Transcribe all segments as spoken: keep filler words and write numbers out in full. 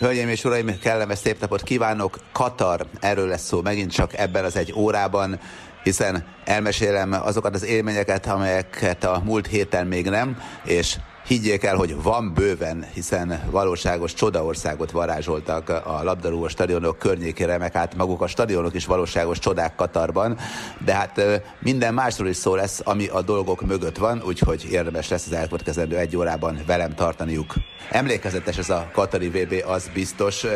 Hölgyeim és uraim, kellemes szép napot kívánok! Katar, erről lesz szó megint csak ebben az egy órában, hiszen elmesélem azokat az élményeket, amelyeket a múlt héten még nem, és higgyék el, hogy van bőven, hiszen valóságos csodaországot varázsoltak a labdarúgó stadionok környékére, meg hát maguk a stadionok is valóságos csodák Katarban, de hát minden másról is szó lesz, ami a dolgok mögött van, úgyhogy érdemes lesz az elkövetkezendő egy órában velem tartaniuk. Emlékezetes ez a katari vé bé, az biztos.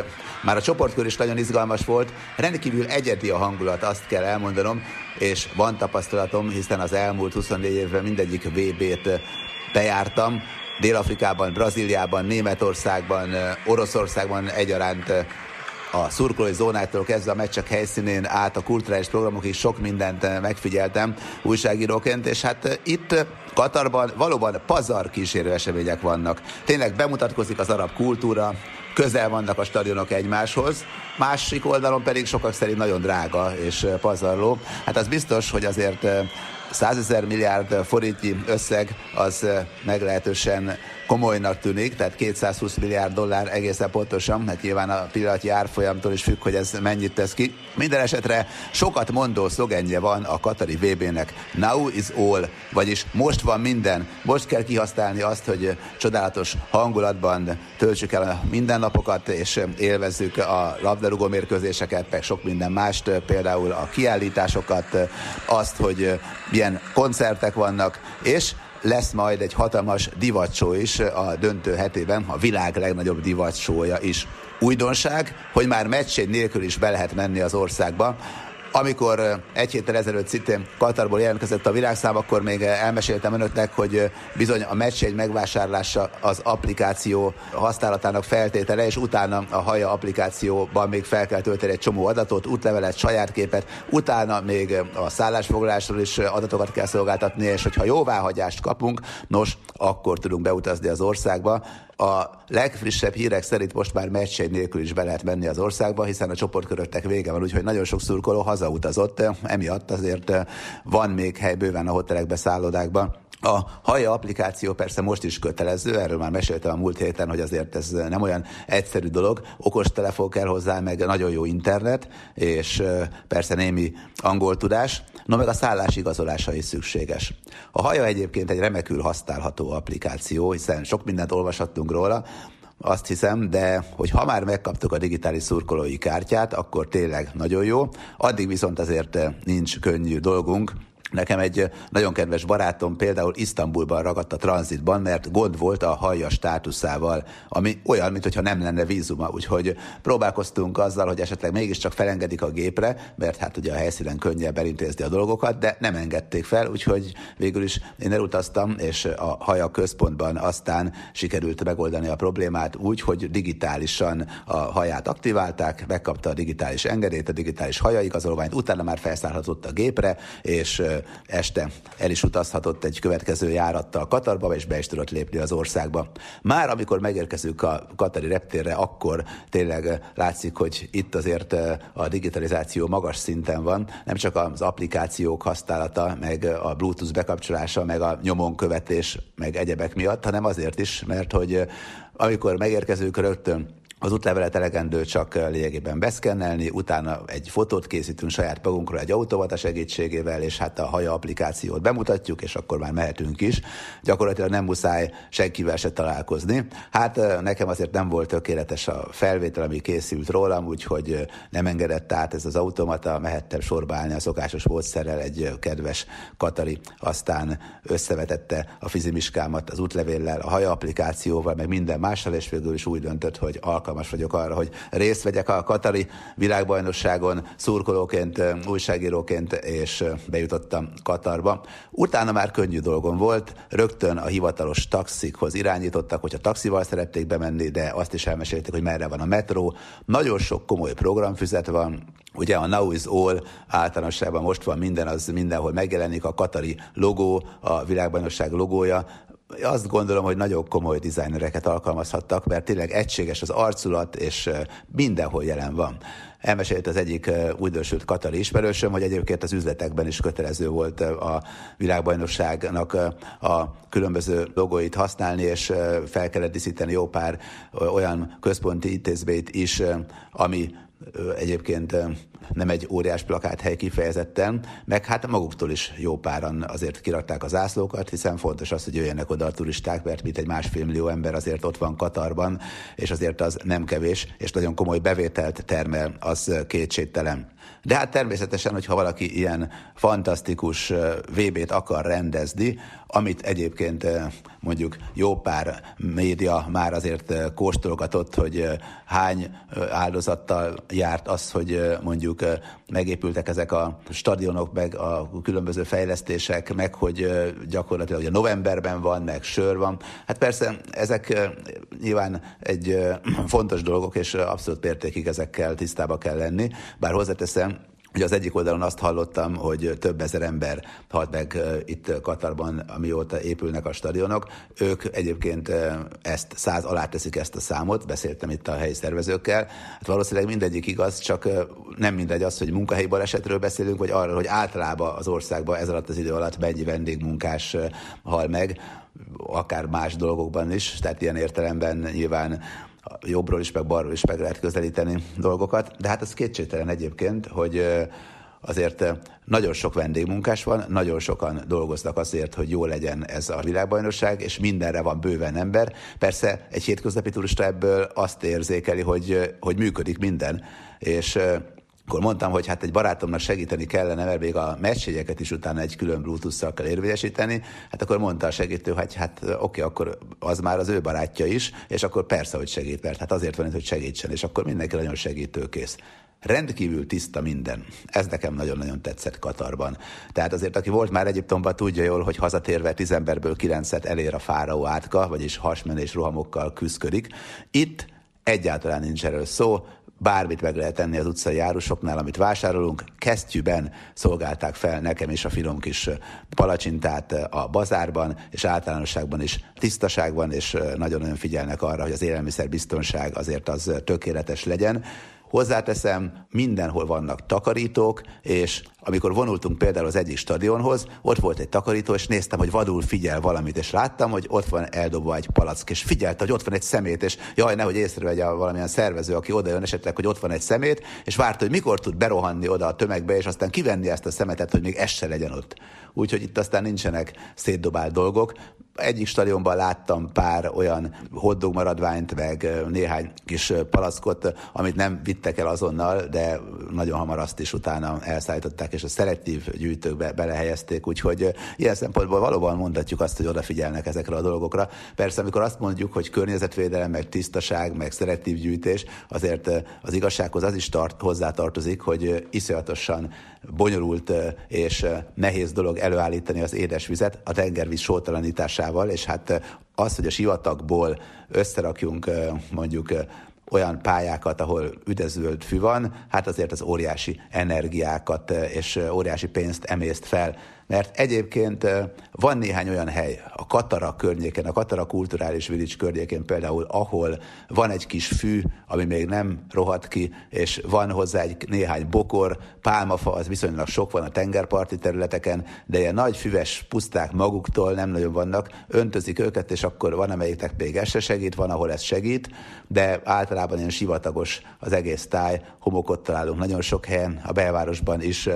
Már a csoportkör is nagyon izgalmas volt, rendkívül egyedi a hangulat, azt kell elmondanom, és van tapasztalatom, hiszen az elmúlt huszonnégy évben mindegyik vé bét bejártam, Dél-Afrikában, Brazíliában, Németországban, Oroszországban egyaránt a szurkolói zónáktól kezdve a meccsek helyszínén át a kulturális programokig sok mindent megfigyeltem újságíróként, és hát itt Katarban valóban pazar kísérő események vannak. Tényleg bemutatkozik az arab kultúra, közel vannak a stadionok egymáshoz, másik oldalon pedig sokak szerint nagyon drága és pazarló. Hát az biztos, hogy azért százezer milliárd forintnyi összeg az meglehetősen komolynak tűnik, tehát kétszázhúsz milliárd dollár egészen pontosan, hát nyilván a pillanatnyi árfolyamtól is függ, hogy ez mennyit tesz ki. Minden esetre sokat mondó szlogenje van a katari vé bének, Now is all, vagyis most van minden, most kell kihasználni azt, hogy csodálatos hangulatban töltsük el a mindennapokat, és élvezzük a labdarúgó mérkőzéseket, meg sok minden mást, például a kiállításokat, azt, hogy milyen koncertek vannak, és lesz majd egy hatalmas divatshow is a döntő hetében, a világ legnagyobb divatshowja is. Újdonság, hogy már meccsény nélkül is be lehet menni az országba. Amikor egy héttel ezelőtt szintén Katarból jelentkezett a világszám, akkor még elmeséltem önöknek, hogy bizony a meccsény megvásárlása az applikáció használatának feltétele, és utána a Hayya applikációban még fel kell tölteni egy csomó adatot, útlevelet, saját képet, utána még a szállásfoglalásról is adatokat kell szolgáltatni, és hogyha jóváhagyást kapunk, nos, akkor tudunk beutazni az országba. A legfrissebb hírek szerint most már meccség nélkül is be lehet menni az országba, hiszen a csoportköröknek vége van, úgyhogy nagyon sok szurkoló hazautazott, emiatt azért van még hely bőven a hotelekbe, szállodákba. A Hayya applikáció persze most is kötelező, erről már meséltem a múlt héten, hogy azért ez nem olyan egyszerű dolog. Okostelefon kell hozzá, meg nagyon jó internet, és persze némi angol tudás, no meg a szállás igazolása is szükséges. A Hayya egyébként egy remekül használható applikáció, hiszen sok mindent olvashattunk róla, azt hiszem, de hogy ha már megkaptuk a digitális szurkolói kártyát, akkor tényleg nagyon jó, addig viszont azért nincs könnyű dolgunk. Nekem egy nagyon kedves barátom például Isztambulban ragadt a tranzitban, mert gond volt a Hayya státuszával, ami olyan, mintha nem lenne vízuma, úgyhogy próbálkoztunk azzal, hogy esetleg mégiscsak felengedik a gépre, mert hát ugye a helyszínen könnyebb elintézni a dolgokat, de nem engedték fel, úgyhogy végül is én elutaztam, és a Hayya központban aztán sikerült megoldani a problémát úgy, hogy digitálisan a Hayyát aktiválták, megkapta a digitális engedélyt, a digitális Hayya igazolványt, utána már felszállhatott a gépre, és este el is utazhatott egy következő járattal Katarba, és be is tudott lépni az országba. Már amikor megérkezünk a Katari Reptérre, akkor tényleg látszik, hogy itt azért a digitalizáció magas szinten van, nem csak az applikációk használata, meg a Bluetooth bekapcsolása, meg a nyomonkövetés, meg egyebek miatt, hanem azért is, mert hogy amikor megérkezünk, rögtön az útlevelet elegendő csak lényegében beszkennelni, utána egy fotót készítünk saját magunkról egy automata segítségével, és hát a Hayya applikációt bemutatjuk, és akkor már mehetünk is. Gyakorlatilag nem muszáj senkivel se találkozni. Hát nekem azért nem volt tökéletes a felvétel, ami készült rólam, úgyhogy nem engedett át ez az automata, mehettem sorba állni a szokásos módszerrel, egy kedves katari aztán összevetette a fizimiskámat az útlevéllel, a Hayya applikációval, meg minden mással, és végül is úgy döntött, hogy alkalmas vagyok arra, hogy részt vegyek a katari világbajnokságon szurkolóként, újságíróként, és bejutottam Katarba. Utána már könnyű dolgom volt, rögtön a hivatalos taxikhoz irányítottak, hogyha taxival szerették bemenni, de azt is elmesélték, hogy merre van a metró. Nagyon sok komoly programfüzet van, ugye a Now is all általánosságban most van minden, az mindenhol megjelenik, a katari logó, a világbajnokság logója, azt gondolom, hogy nagyon komoly dizájnereket alkalmazhattak, mert tényleg egységes az arculat, és mindenhol jelen van. Elmesélt az egyik újdonsült katari ismerősöm, hogy egyébként az üzletekben is kötelező volt a világbajnokságnak a különböző logóit használni, és fel kellett díszíteni jó pár olyan központi intézményt is, ami egyébként nem egy óriás plakáthely kifejezetten, meg hát maguktól is jó páran azért kirakták az zászlókat, hiszen fontos az, hogy jöjjenek oda a turisták, mert mint egy másfél millió ember azért ott van Katarban, és azért az nem kevés, és nagyon komoly bevételt termel, az kétségtelen. De hát természetesen, hogyha valaki ilyen fantasztikus vé bét akar rendezni, amit egyébként mondjuk jó pár média már azért kóstolgatott, hogy hány áldozattal járt az, hogy mondjuk megépültek ezek a stadionok, meg a különböző fejlesztések, meg hogy gyakorlatilag ugye novemberben van, meg sör van. Hát persze ezek nyilván egy fontos dolgok, és abszolút mértékig ezekkel tisztába kell lenni, bár hozzáteszem, ugye az egyik oldalon azt hallottam, hogy több ezer ember halt meg itt Katarban, amióta épülnek a stadionok. Ők egyébként ezt száz alá teszik ezt a számot, beszéltem itt a helyi szervezőkkel. Hát valószínűleg mindegyik igaz, csak nem mindegy az, hogy munkahelyi balesetről beszélünk, vagy arról, hogy általában az országban ez alatt az idő alatt mennyi vendégmunkás hal meg, akár más dolgokban is, tehát ilyen értelemben nyilván jobbról is, meg balról is meg lehet közelíteni dolgokat, de hát az kétségtelen egyébként, hogy azért nagyon sok vendégmunkás van, nagyon sokan dolgoznak azért, hogy jó legyen ez a világbajnokság, és mindenre van bőven ember. Persze egy hétköznapi turista ebből azt érzékeli, hogy, hogy működik minden, és akkor mondtam, hogy hát egy barátomnak segíteni kellene, mert még a meccsjegyeket is utána egy külön Bluetooth-szal kell érvényesíteni, hát akkor mondta a segítő, hogy hát oké, okay, akkor az már az ő barátja is, és akkor persze, hogy segít, mert hát azért van itt, hogy segítsen, és akkor mindenki nagyon segítőkész. Rendkívül tiszta minden. Ez nekem nagyon-nagyon tetszett Katarban. Tehát azért, aki volt már Egyiptomban, tudja jól, hogy hazatérve tíz emberből kilencet elér a fáraó átka, vagyis hasmenés rohamokkal küzdködik. Itt egyáltalán nincs erről szó, bármit meg lehet enni az utcai járusoknál, amit vásárolunk. Kesztyűben szolgálták fel nekem is a finom kis palacsintát a bazárban, és általánosságban is tisztaságban, és nagyon-nagyon figyelnek arra, hogy az élelmiszerbiztonság azért az tökéletes legyen. Hozzáteszem, mindenhol vannak takarítók, és amikor vonultunk például az egyik stadionhoz, ott volt egy takarító, és néztem, hogy vadul figyel valamit, és láttam, hogy ott van eldobva egy palack, és figyelte, hogy ott van egy szemét, és jaj, nehogy észrevegye valamilyen szervező, aki oda jön esetleg, hogy ott van egy szemét, és várta, hogy mikor tud berohanni oda a tömegbe, és aztán kivenni ezt a szemetet, hogy még ez se legyen ott. Úgyhogy itt aztán nincsenek szétdobált dolgok. Egyik stadionban láttam pár olyan hotdog maradványt, meg néhány kis palackot, amit nem vittek el azonnal, de nagyon hamar azt is utána elszállították, és a szelektív gyűjtőkbe belehelyezték, úgyhogy ilyen szempontból valóban mondhatjuk azt, hogy odafigyelnek ezekre a dolgokra. Persze, amikor azt mondjuk, hogy környezetvédelem, meg tisztaság, meg szelektív gyűjtés, azért az igazsághoz az is tart, hozzátartozik, hogy iszonyatosan bonyolult és nehéz dolog előállítani az édesvizet a tengervíz sótalanításával, és hát az, hogy a sivatagból összerakjunk mondjuk olyan pályákat, ahol üdezölt fű van, hát azért az óriási energiákat és óriási pénzt emészt fel. Mert egyébként van néhány olyan hely a Katara környéken, a Katara kulturális village környékén például, ahol van egy kis fű, ami még nem rohadt ki, és van hozzá egy néhány bokor, pálmafa, az viszonylag sok van a tengerparti területeken, de ilyen nagy füves puszták maguktól nem nagyon vannak, öntözik őket, és akkor van, amelyiknek még ez se segít, van, ahol ez segít, de általában ilyen sivatagos az egész táj, homokot találunk nagyon sok helyen, a belvárosban is,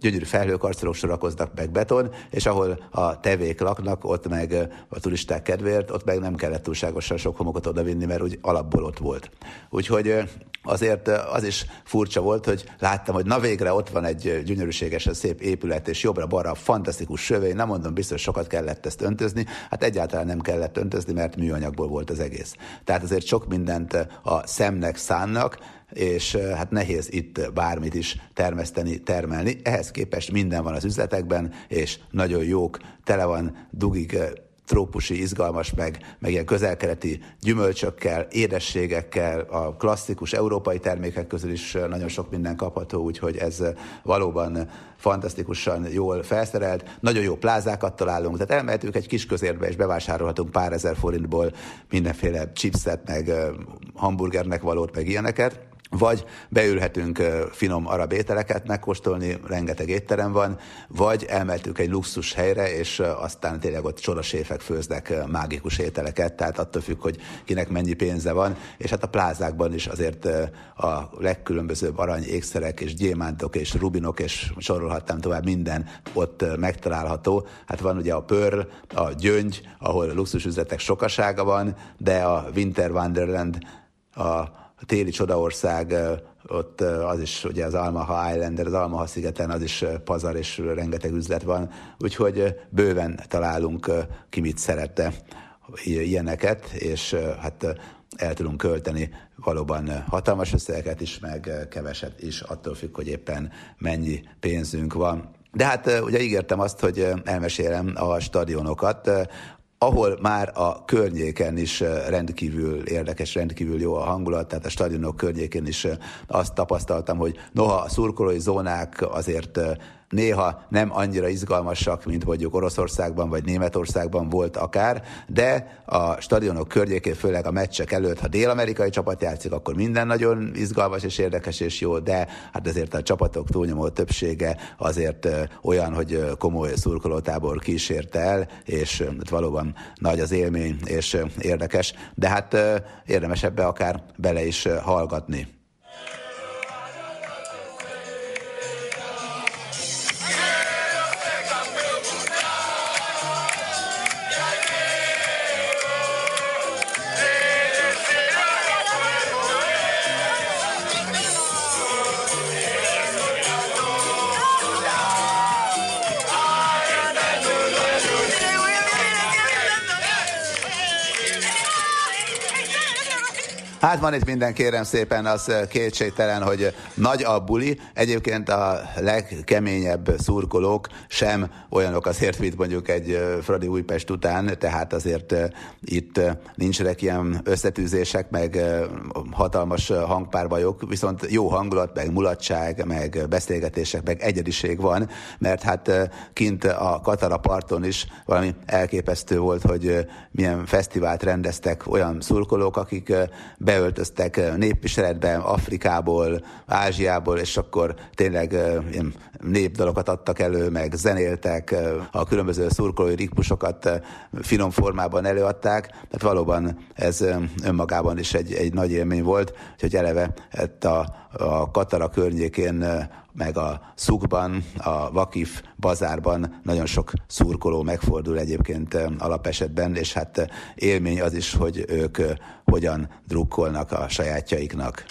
gyönyörű felhőkarcolók sorakoznak meg beton, és ahol a tevék laknak, ott meg a turisták kedvéért, ott meg nem kellett túlságosan sok homokot odavinni, mert úgy alapból ott volt. Úgyhogy azért az is furcsa volt, hogy láttam, hogy na végre ott van egy gyönyörűségesen szép épület, és jobbra-balra fantasztikus sövény, nem mondom, biztos sokat kellett ezt öntözni, hát egyáltalán nem kellett öntözni, mert műanyagból volt az egész. Tehát azért sok mindent a szemnek szánnak, és hát nehéz itt bármit is termeszteni, termelni. Ehhez képest minden van az üzletekben, és nagyon jók, tele van dugig trópusi, izgalmas, meg, meg ilyen közelkeleti gyümölcsökkel, édességekkel, a klasszikus európai termékek közül is nagyon sok minden kapható, úgyhogy ez valóban fantasztikusan jól felszerelt. Nagyon jó plázákat találunk, tehát elmehetünk egy kis közérbe, és bevásárolhatunk pár ezer forintból mindenféle chipset, meg hamburgernek valót, meg ilyeneket. Vagy beülhetünk finom arab ételeket megkóstolni, rengeteg étterem van, vagy elmentünk egy luxus helyre, és aztán tényleg ott csodaséfek főznek mágikus ételeket, tehát attól függ, hogy kinek mennyi pénze van, és hát a plázákban is azért a legkülönbözőbb arany ékszerek, és gyémántok, és rubinok, és sorolhattam tovább, minden ott megtalálható. Hát van ugye a Pearl, a Gyöngy, ahol luxusüzletek sokasága van, de a Winter Wonderland, a A téli csodaország, ott az is ugye az Almaha Islander, az Almaha szigeten, az is pazar és rengeteg üzlet van, úgyhogy bőven találunk ki mit szerette ilyeneket, és hát el tudunk költeni valóban hatalmas összegeket is, meg keveset is, attól függ, hogy éppen mennyi pénzünk van. De hát ugye ígértem azt, hogy elmesélem a stadionokat, ahol már a környéken is rendkívül érdekes, rendkívül jó a hangulat, tehát a stadionok környékén is azt tapasztaltam, hogy noha a szurkolói zónák azért néha nem annyira izgalmasak, mint mondjuk Oroszországban vagy Németországban volt akár, de a stadionok környékén, főleg a meccsek előtt, ha dél-amerikai csapat játszik, akkor minden nagyon izgalmas és érdekes és jó, de hát azért a csapatok túlnyomó többsége azért olyan, hogy komoly szurkolótábor kísérte el, és valóban nagy az élmény és érdekes, de hát érdemes ebbe akár bele is hallgatni. Hát van itt minden, kérem szépen, az kétségtelen, hogy nagy a buli. Egyébként a legkeményebb szurkolók sem olyanok azért, mint mondjuk egy Fradi Újpest után, tehát azért itt nincsenek ilyen összetűzések, meg hatalmas hangpárbajok, viszont jó hangulat, meg mulatság, meg beszélgetések, meg egyediség van, mert hát kint a Katara parton is valami elképesztő volt, hogy milyen fesztivált rendeztek olyan szurkolók, akik be öltöztek népviseletben Afrikából, Ázsiából, és akkor tényleg népdalokat adtak elő, meg zenéltek, a különböző szurkolói ritmusokat finom formában előadták, tehát valóban ez önmagában is egy, egy nagy élmény volt, úgyhogy eleve a, a Katara környékén, meg a Szukban, a Vakif bazárban nagyon sok szurkoló megfordul egyébként alapesetben, és hát élmény az is, hogy ők hogyan drukkolnak a sajátjaiknak.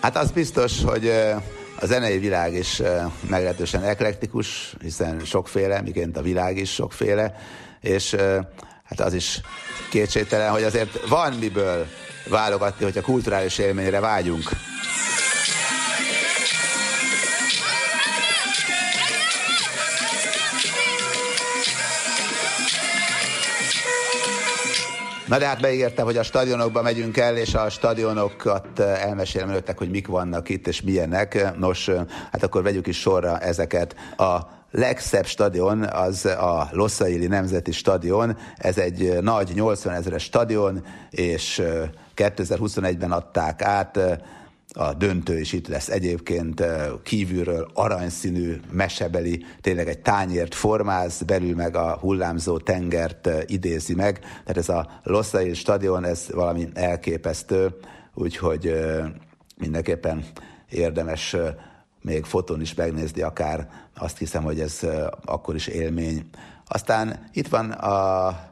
Hát az biztos, hogy a zenei világ is meglehetősen eklektikus, hiszen sokféle, miként a világ is sokféle, és hát az is kétségtelen, hogy azért van miből válogatni, hogyha kulturális élményre vágyunk. Na de hát beígértem, hogy a stadionokba megyünk el, és a stadionokat elmesélem önöknek, hogy mik vannak itt, és milyenek. Nos, hát akkor vegyük is sorra ezeket. A legszebb stadion az a Lusaili Nemzeti Stadion. Ez egy nagy nyolcvanezeres stadion, és kétezer-huszonegyben adták át. A döntő is itt lesz egyébként, kívülről aranyszínű, mesebeli, tényleg egy tányért formáz, belül meg a hullámzó tengert idézi meg. Tehát ez a Lusail stadion, ez valami elképesztő, úgyhogy mindenképpen érdemes még fotón is megnézni akár. Azt hiszem, hogy ez akkor is élmény. Aztán itt van a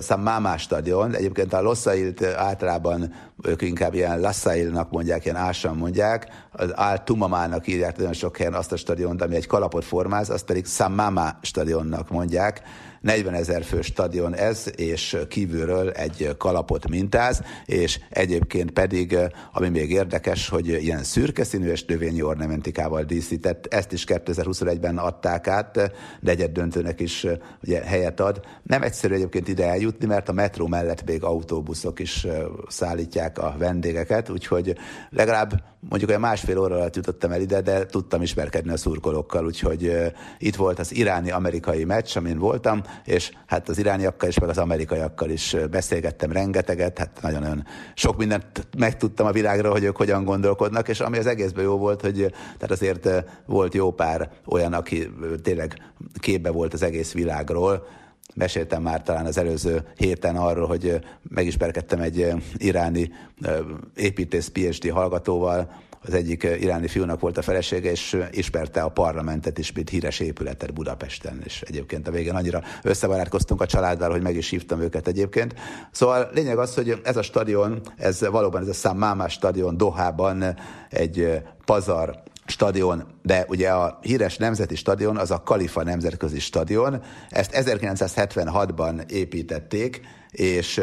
Thumama stadion, egyébként a Lusailt általában ők inkább ilyen Lusailnak mondják, ilyen ásan mondják, az Al Thumamának írják nagyon sok helyen azt a stadiont, ami egy kalapot formáz, azt pedig Thumama stadionnak mondják, negyvenezer fős stadion ez, és kívülről egy kalapot mintáz, és egyébként pedig, ami még érdekes, hogy ilyen szürke színű és növényi ornamentikával díszített, ezt is kétezer-huszonegyben adták át, negyed döntőnek is ugye, helyet ad. Nem egyszerű egyébként ide eljutni, mert a metró mellett még autóbuszok is szállítják a vendégeket, úgyhogy legalább mondjuk olyan másfél óra alatt jutottam el ide, de tudtam ismerkedni a szurkolókkal, úgyhogy itt volt az iráni-amerikai meccs, amin voltam, és hát az irániakkal is, meg az amerikaiakkal is beszélgettem rengeteget, hát nagyon-nagyon sok mindent megtudtam a világról, hogy ők hogyan gondolkodnak, és ami az egészben jó volt, hogy tehát azért volt jó pár olyan, aki tényleg képbe volt az egész világról. Meséltem már talán az előző héten arról, hogy megismerkedtem egy iráni építész PhD hallgatóval, az egyik iráni fiúnak volt a felesége, és ismerte a parlamentet is, mint híres épületet Budapesten, és egyébként a végén annyira összebarátkoztunk a családdal, hogy meg is hívtam őket egyébként. Szóval lényeg az, hogy ez a stadion, ez valóban ez a Thumama stadion Dohában egy pazar stadion, de ugye a híres nemzeti stadion az a Khalifa nemzetközi stadion, ezt ezerkilencszázhetvenhatban építették, és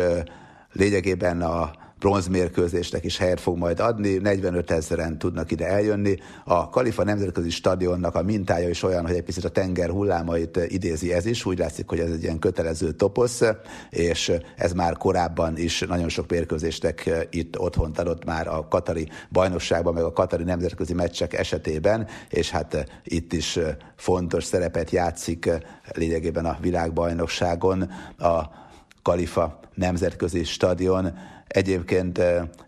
lényegében a bronzmérkőzésnek is helyet fog majd adni, negyvenötezren tudnak ide eljönni. A Khalifa nemzetközi stadionnak a mintája is olyan, hogy egy picit a tenger hullámait idézi ez is, úgy látszik, hogy ez egy ilyen kötelező toposz, és ez már korábban is nagyon sok mérkőzésnek itt otthont adott már a katari bajnokságban, meg a katari nemzetközi meccsek esetében, és hát itt is fontos szerepet játszik lényegében a világbajnokságon a Khalifa nemzetközi stadion. Egyébként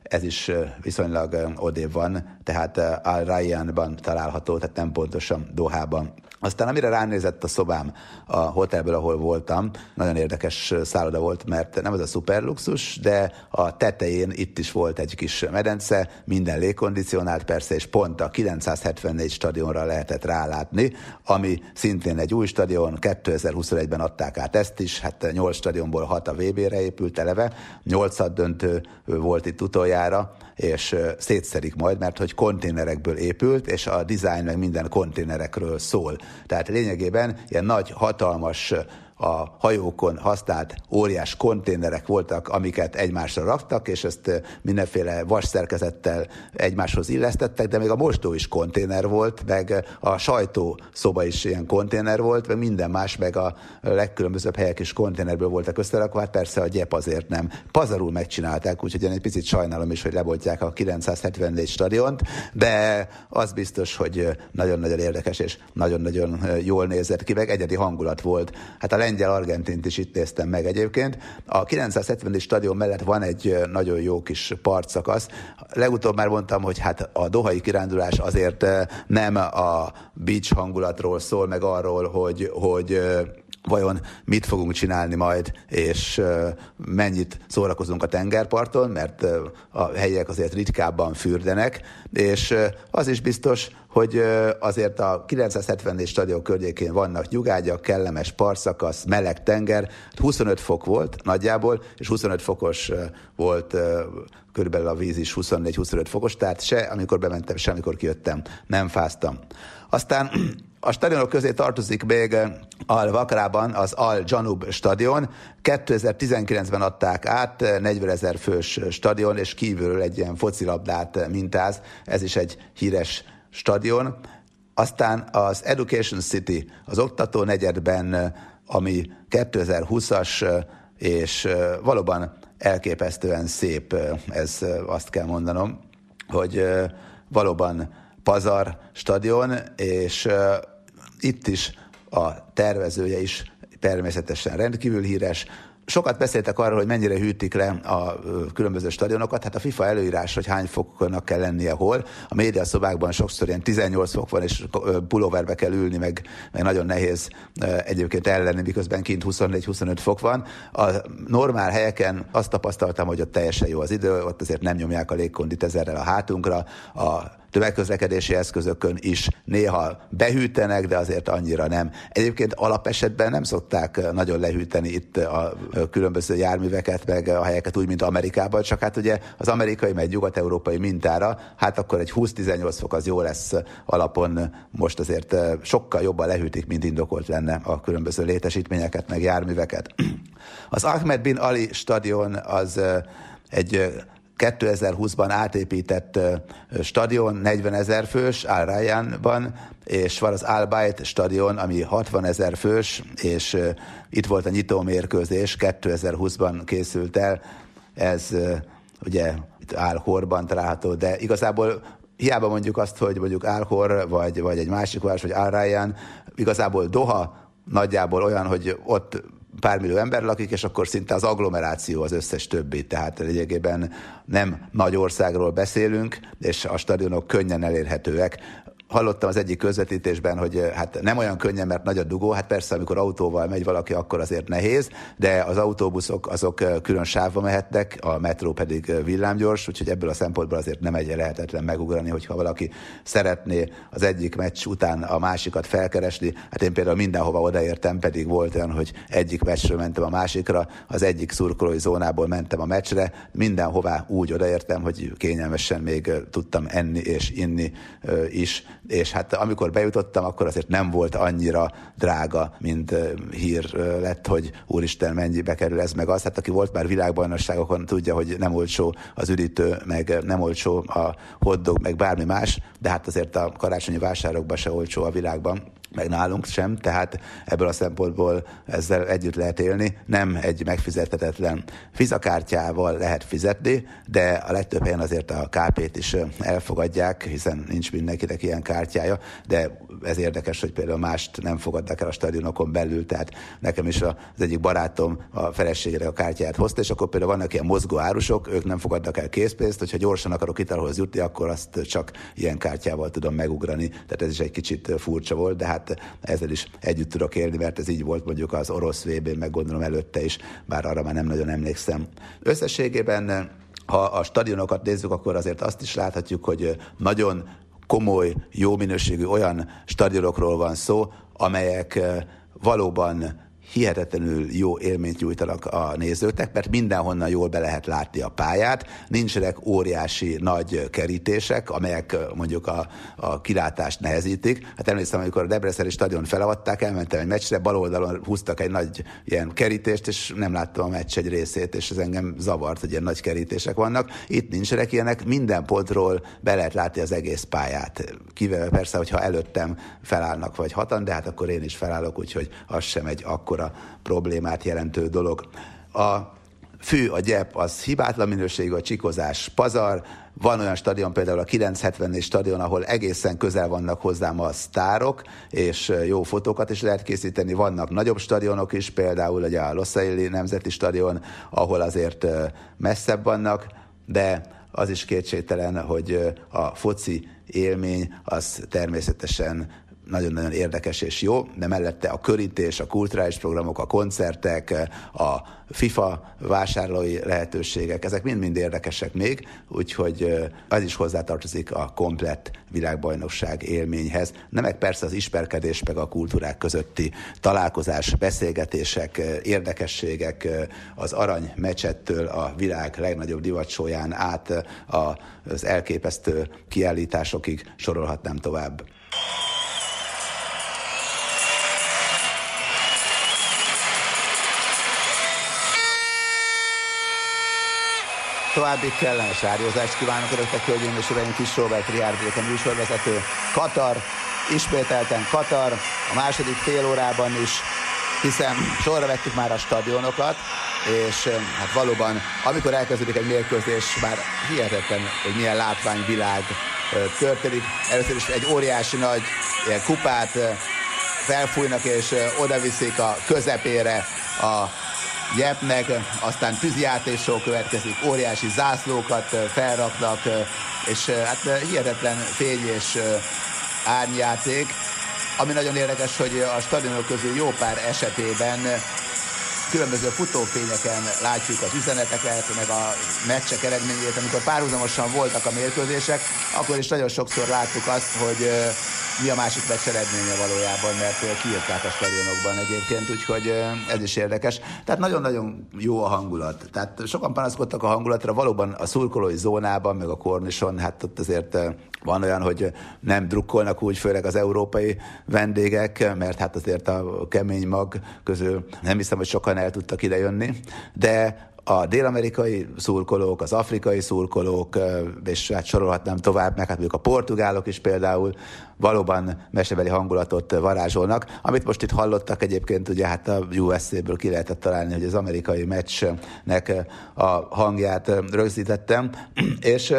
ez is viszonylag odébb van, tehát Al-Rayyanban található, tehát nem pontosan Dohában. Aztán amire ránézett a szobám a hotelből, ahol voltam, nagyon érdekes szálloda volt, mert nem az a szuperluxus, de a tetején itt is volt egy kis medence, minden légkondicionált persze, és pont a kilencszázhetvennégy stadionra lehetett rálátni, ami szintén egy új stadion, kétezer-huszonegyben adták át ezt is, hát nyolc stadionból hat a vé bére épült eleve, nyolcad döntő volt itt utoljára, és szétszerik majd, mert hogy konténerekből épült, és a dizájn meg minden konténerekről szól. Tehát lényegében ilyen nagy, hatalmas, a hajókon használt óriás konténerek voltak, amiket egymásra raktak, és ezt mindenféle vasszerkezettel egymáshoz illesztettek, de még a mosdó is konténer volt, meg a sajtószoba is ilyen konténer volt, meg minden más, meg a legkülönbözőbb helyek is konténerből voltak összerakva, hát persze a gyep azért nem. Pazarul megcsinálták, úgyhogy én egy picit sajnálom is, hogy lebontják a kilencszázhetvennégy stadiont, de az biztos, hogy nagyon-nagyon érdekes, és nagyon-nagyon jól nézett ki, meg egyedi hangulat volt. Hát a lengyel-argentint is itt néztem meg egyébként. A kilencszázhetvennégy stadion mellett van egy nagyon jó kis partszakasz. Legutóbb már mondtam, hogy hát a dohai kirándulás azért nem a beach hangulatról szól, meg arról, hogy, hogy vajon mit fogunk csinálni majd, és mennyit szórakozunk a tengerparton, mert a helyiek azért ritkábban fürdenek, és az is biztos, hogy azért a kilencszázhetvennégy stadion környékén vannak nyugágyak, kellemes partszakasz, meleg tenger, huszonöt fok volt nagyjából, és huszonöt fokos volt körülbelül a víz is huszonnégy-huszonöt fokos, tehát se amikor bementem, se amikor kijöttem, nem fáztam. Aztán a stadionok közé tartozik még Al-Vakrában az Al-Janub stadion. kétezer-tizenkilencben adták át, negyvenezer fős stadion, és kívülről egy ilyen focilabdát mintáz. Ez is egy híres stadion. Aztán az Education City, az oktató negyedben, ami kétezer-húszas, és valóban elképesztően szép, ez azt kell mondanom, hogy valóban pazar stadion, és itt is a tervezője is természetesen rendkívül híres. Sokat beszéltek arról, hogy mennyire hűtik le a különböző stadionokat. Hát a FIFA előírás, hogy hány foknak kell lennie hol. A médiaszobákban sokszor ilyen tizennyolc fok van, és pulóverbe kell ülni, meg, meg nagyon nehéz egyébként ellenni, miközben kint huszonnégy-huszonöt fok van. A normál helyeken azt tapasztaltam, hogy ott teljesen jó az idő, ott azért nem nyomják a légkondit ezerrel a hátunkra. A tömegközlekedési eszközökön is néha behűtenek, de azért annyira nem. Egyébként alapesetben nem szokták nagyon lehűteni itt a különböző járműveket, meg a helyeket úgy, mint Amerikában, csak hát ugye az amerikai, meg nyugat-európai mintára, hát akkor egy húsz-tizennyolc fok az jó lesz alapon, most azért sokkal jobban lehűtik, mint indokolt lenne a különböző létesítményeket, meg járműveket. Az Ahmed bin Ali stadion az egy kétezer-húszban átépített stadion, negyvenezer fős Al-Rayyanban, és van az Al Bayt stadion, ami hatvanezer fős, és itt volt a nyitómérkőzés, kétezer-húszban készült el, ez ugye Al-Horban található, de igazából hiába mondjuk azt, hogy mondjuk Al-Hor, vagy, vagy egy másik város, vagy Al-Rayyan, igazából Doha nagyjából olyan, hogy ott pár millió ember lakik, és akkor szinte az agglomeráció az összes többi. Tehát lényegében nem nagy országról beszélünk, és a stadionok könnyen elérhetőek. Hallottam az egyik közvetítésben, hogy hát nem olyan könnyen, mert nagy a dugó, hát persze, amikor autóval megy valaki, akkor azért nehéz, de az autóbuszok azok külön sávba mehetnek, a metró pedig villámgyors, úgyhogy ebből a szempontból azért nem egy lehetetlen megugrani, hogyha valaki szeretné az egyik meccs után a másikat felkeresni. Hát én például mindenhova odaértem, pedig volt olyan, hogy egyik meccsről mentem a másikra, az egyik szurkolói zónából mentem a meccsre, mindenhová úgy odaértem, hogy kényelmesen még tudtam enni és inni is. És hát amikor bejutottam, akkor azért nem volt annyira drága, mint hír lett, hogy úristen, mennyibe kerül ez meg az. Hát aki volt már világbajnokságokon, tudja, hogy nem olcsó az üdítő, meg nem olcsó a hotdog, meg bármi más, de hát azért a karácsonyi vásárokban se olcsó a világban, meg nálunk sem, tehát ebből a szempontból ezzel együtt lehet élni. Nem egy megfizethetetlen, Visa kártyával lehet fizetni, de a legtöbb helyen azért a ká pét is elfogadják, hiszen nincs mindenkinek ilyen kártyája, de ez érdekes, hogy például mást nem fogadnak el a stadionokon belül, tehát nekem is az egyik barátom a feleségére a kártyáját hozta, és akkor például vannak ilyen mozgó árusok, ők nem fogadnak el készpénzt, hogyha gyorsan akarok italhoz jutni, akkor azt csak ilyen kártyával tudom megugrani, tehát ez is egy kicsit furcsa volt, de hát ezzel is együtt tudok élni, mert ez így volt mondjuk az orosz vébén, meg gondolom előtte is, bár arra már nem nagyon emlékszem. Összességében, ha a stadionokat nézzük, akkor azért azt is láthatjuk, hogy nagyon komoly, jó minőségű olyan stadionokról van szó, amelyek valóban hihetetlenül jó élményt nyújtanak a nézőknek, mert mindenhonnan jól be lehet látni a pályát, nincsenek óriási nagy kerítések, amelyek mondjuk a, a kilátást nehezítik. Hát emlékszem, amikor a Debreceni stadion felavatták, elmentem egy meccsre, bal oldalon húztak egy nagy ilyen kerítést, és nem láttam a meccs egy részét, és ez engem zavart, hogy ilyen nagy kerítések vannak. Itt nincsenek ilyenek, minden pontról be lehet látni az egész pályát. Kivéve persze, hogyha előttem felállnak vagy hatan, de hát akkor én is felállok, úgyhogy az sem egy akkor a problémát jelentő dolog. A fű, a gyep, az hibátlan minőségű, a csikozás pazar. Van olyan stadion, például a kilencszázhetvenes stadion, ahol egészen közel vannak hozzám a sztárok, és jó fotókat is lehet készíteni. Vannak nagyobb stadionok is, például ugye a Lusail nemzeti stadion, ahol azért messzebb vannak, de az is kétségtelen, hogy a foci élmény az természetesen nagyon-nagyon érdekes és jó, de mellette a körítés, a kulturális programok, a koncertek, a FIFA vásárlói lehetőségek, ezek mind-mind érdekesek még, úgyhogy az is hozzátartozik a komplett világbajnokság élményhez. Nem meg persze az ismerkedés, meg a kultúrák közötti találkozás, beszélgetések, érdekességek, az arany mecsettől a világ legnagyobb divatsóján át az elképesztő kiállításokig, sorolhatnám tovább. További kellemes rádiózást kívánok önöknek, hölgyeim és uraim, Kis Róbert Riárd vagyok, a műsorvezető. Katar, ismételten Katar, a második fél órában is, hiszen sorra vettük már a stadionokat, és hát valóban, amikor elkezdődik egy mérkőzés, már hihetetlen, hogy milyen látványvilág történik. Először is egy óriási nagy ilyen kupát felfújnak, és odaviszik a közepére a gyepnek, aztán tűzjátéssal következik, óriási zászlókat felraknak, és hát hihetetlen fény és árnyjáték, ami nagyon érdekes, hogy a stadionok közül jó pár esetében különböző futófényeken látjuk az üzeneteket, meg a meccsek eredményét, amikor párhuzamosan voltak a mérkőzések, akkor is nagyon sokszor láttuk azt, hogy mi a másik meccs eredménye valójában, mert kiírták a stadionokban egyébként, úgyhogy ez is érdekes. Tehát nagyon-nagyon jó a hangulat. Tehát sokan panaszkodtak a hangulatra, valóban a szurkolói zónában, meg a kornison, hát ott azért van olyan, hogy nem drukkolnak úgy, főleg az európai vendégek, mert hát azért a kemény mag közül nem hiszem, hogy sokan el tudtak idejönni, de a dél-amerikai szurkolók, az afrikai szurkolók, és hát sorolhatnám tovább, meg hát mondjuk a portugálok is például valóban mesebeli hangulatot varázsolnak. Amit most itt hallottak egyébként, ugye hát a u es á-ből ki lehetett találni, hogy az amerikai meccsnek a hangját rögzítettem, és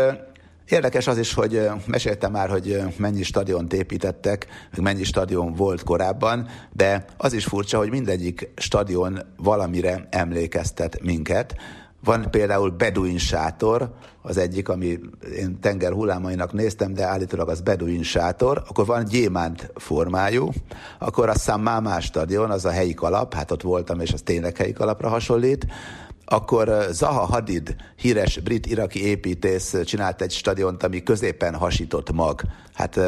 érdekes az is, hogy meséltem már, hogy mennyi stadiont építettek, meg mennyi stadion volt korábban, de az is furcsa, hogy mindegyik stadion valamire emlékeztet minket. Van például Beduin sátor, az egyik, ami én tenger hullámainak néztem, de állítólag az Beduin sátor, akkor van gyémánt formájú, akkor a Thumama stadion, az a helyi kalap, hát ott voltam, és az tényleg helyi kalapra hasonlít, akkor Zaha Hadid, híres brit-iraki építész csinált egy stadiont, ami középen hasított mag. Hát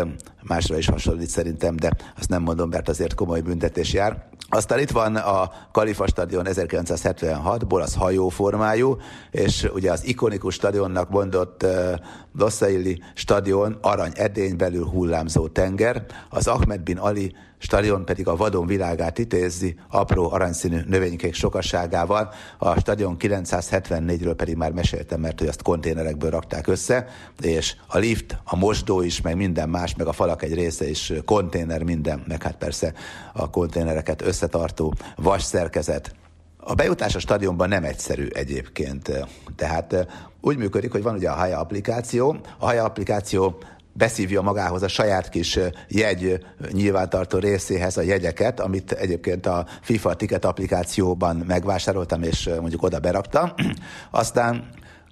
másra is hasonlít szerintem, de azt nem mondom, mert azért komoly büntetés jár. Aztán itt van a Khalifa stadion ezerkilencszázhetvenhatból, az hajóformájú, és ugye az ikonikus stadionnak mondott uh, Lusaili stadion, arany edény, belül hullámzó tenger, az Ahmed bin Ali stadion pedig a vadon világát idézi, apró aranyszínű növénykék sokaságával, a stadion kilencszázhetvennégyről pedig már meséltem, mert hogy azt konténerekből rakták össze, és a lift, a mosdó is, meg minden más, meg a falak egy része is konténer minden, meg hát persze a konténereket összetartó vas szerkezet. A bejutás a stadionban nem egyszerű egyébként, tehát úgy működik, hogy van ugye a Hayya applikáció, a Hayya applikáció beszívja magához a saját kis jegy nyilvántartó részéhez a jegyeket, amit egyébként a FIFA Ticket applikációban megvásároltam, és mondjuk oda beraktam. Aztán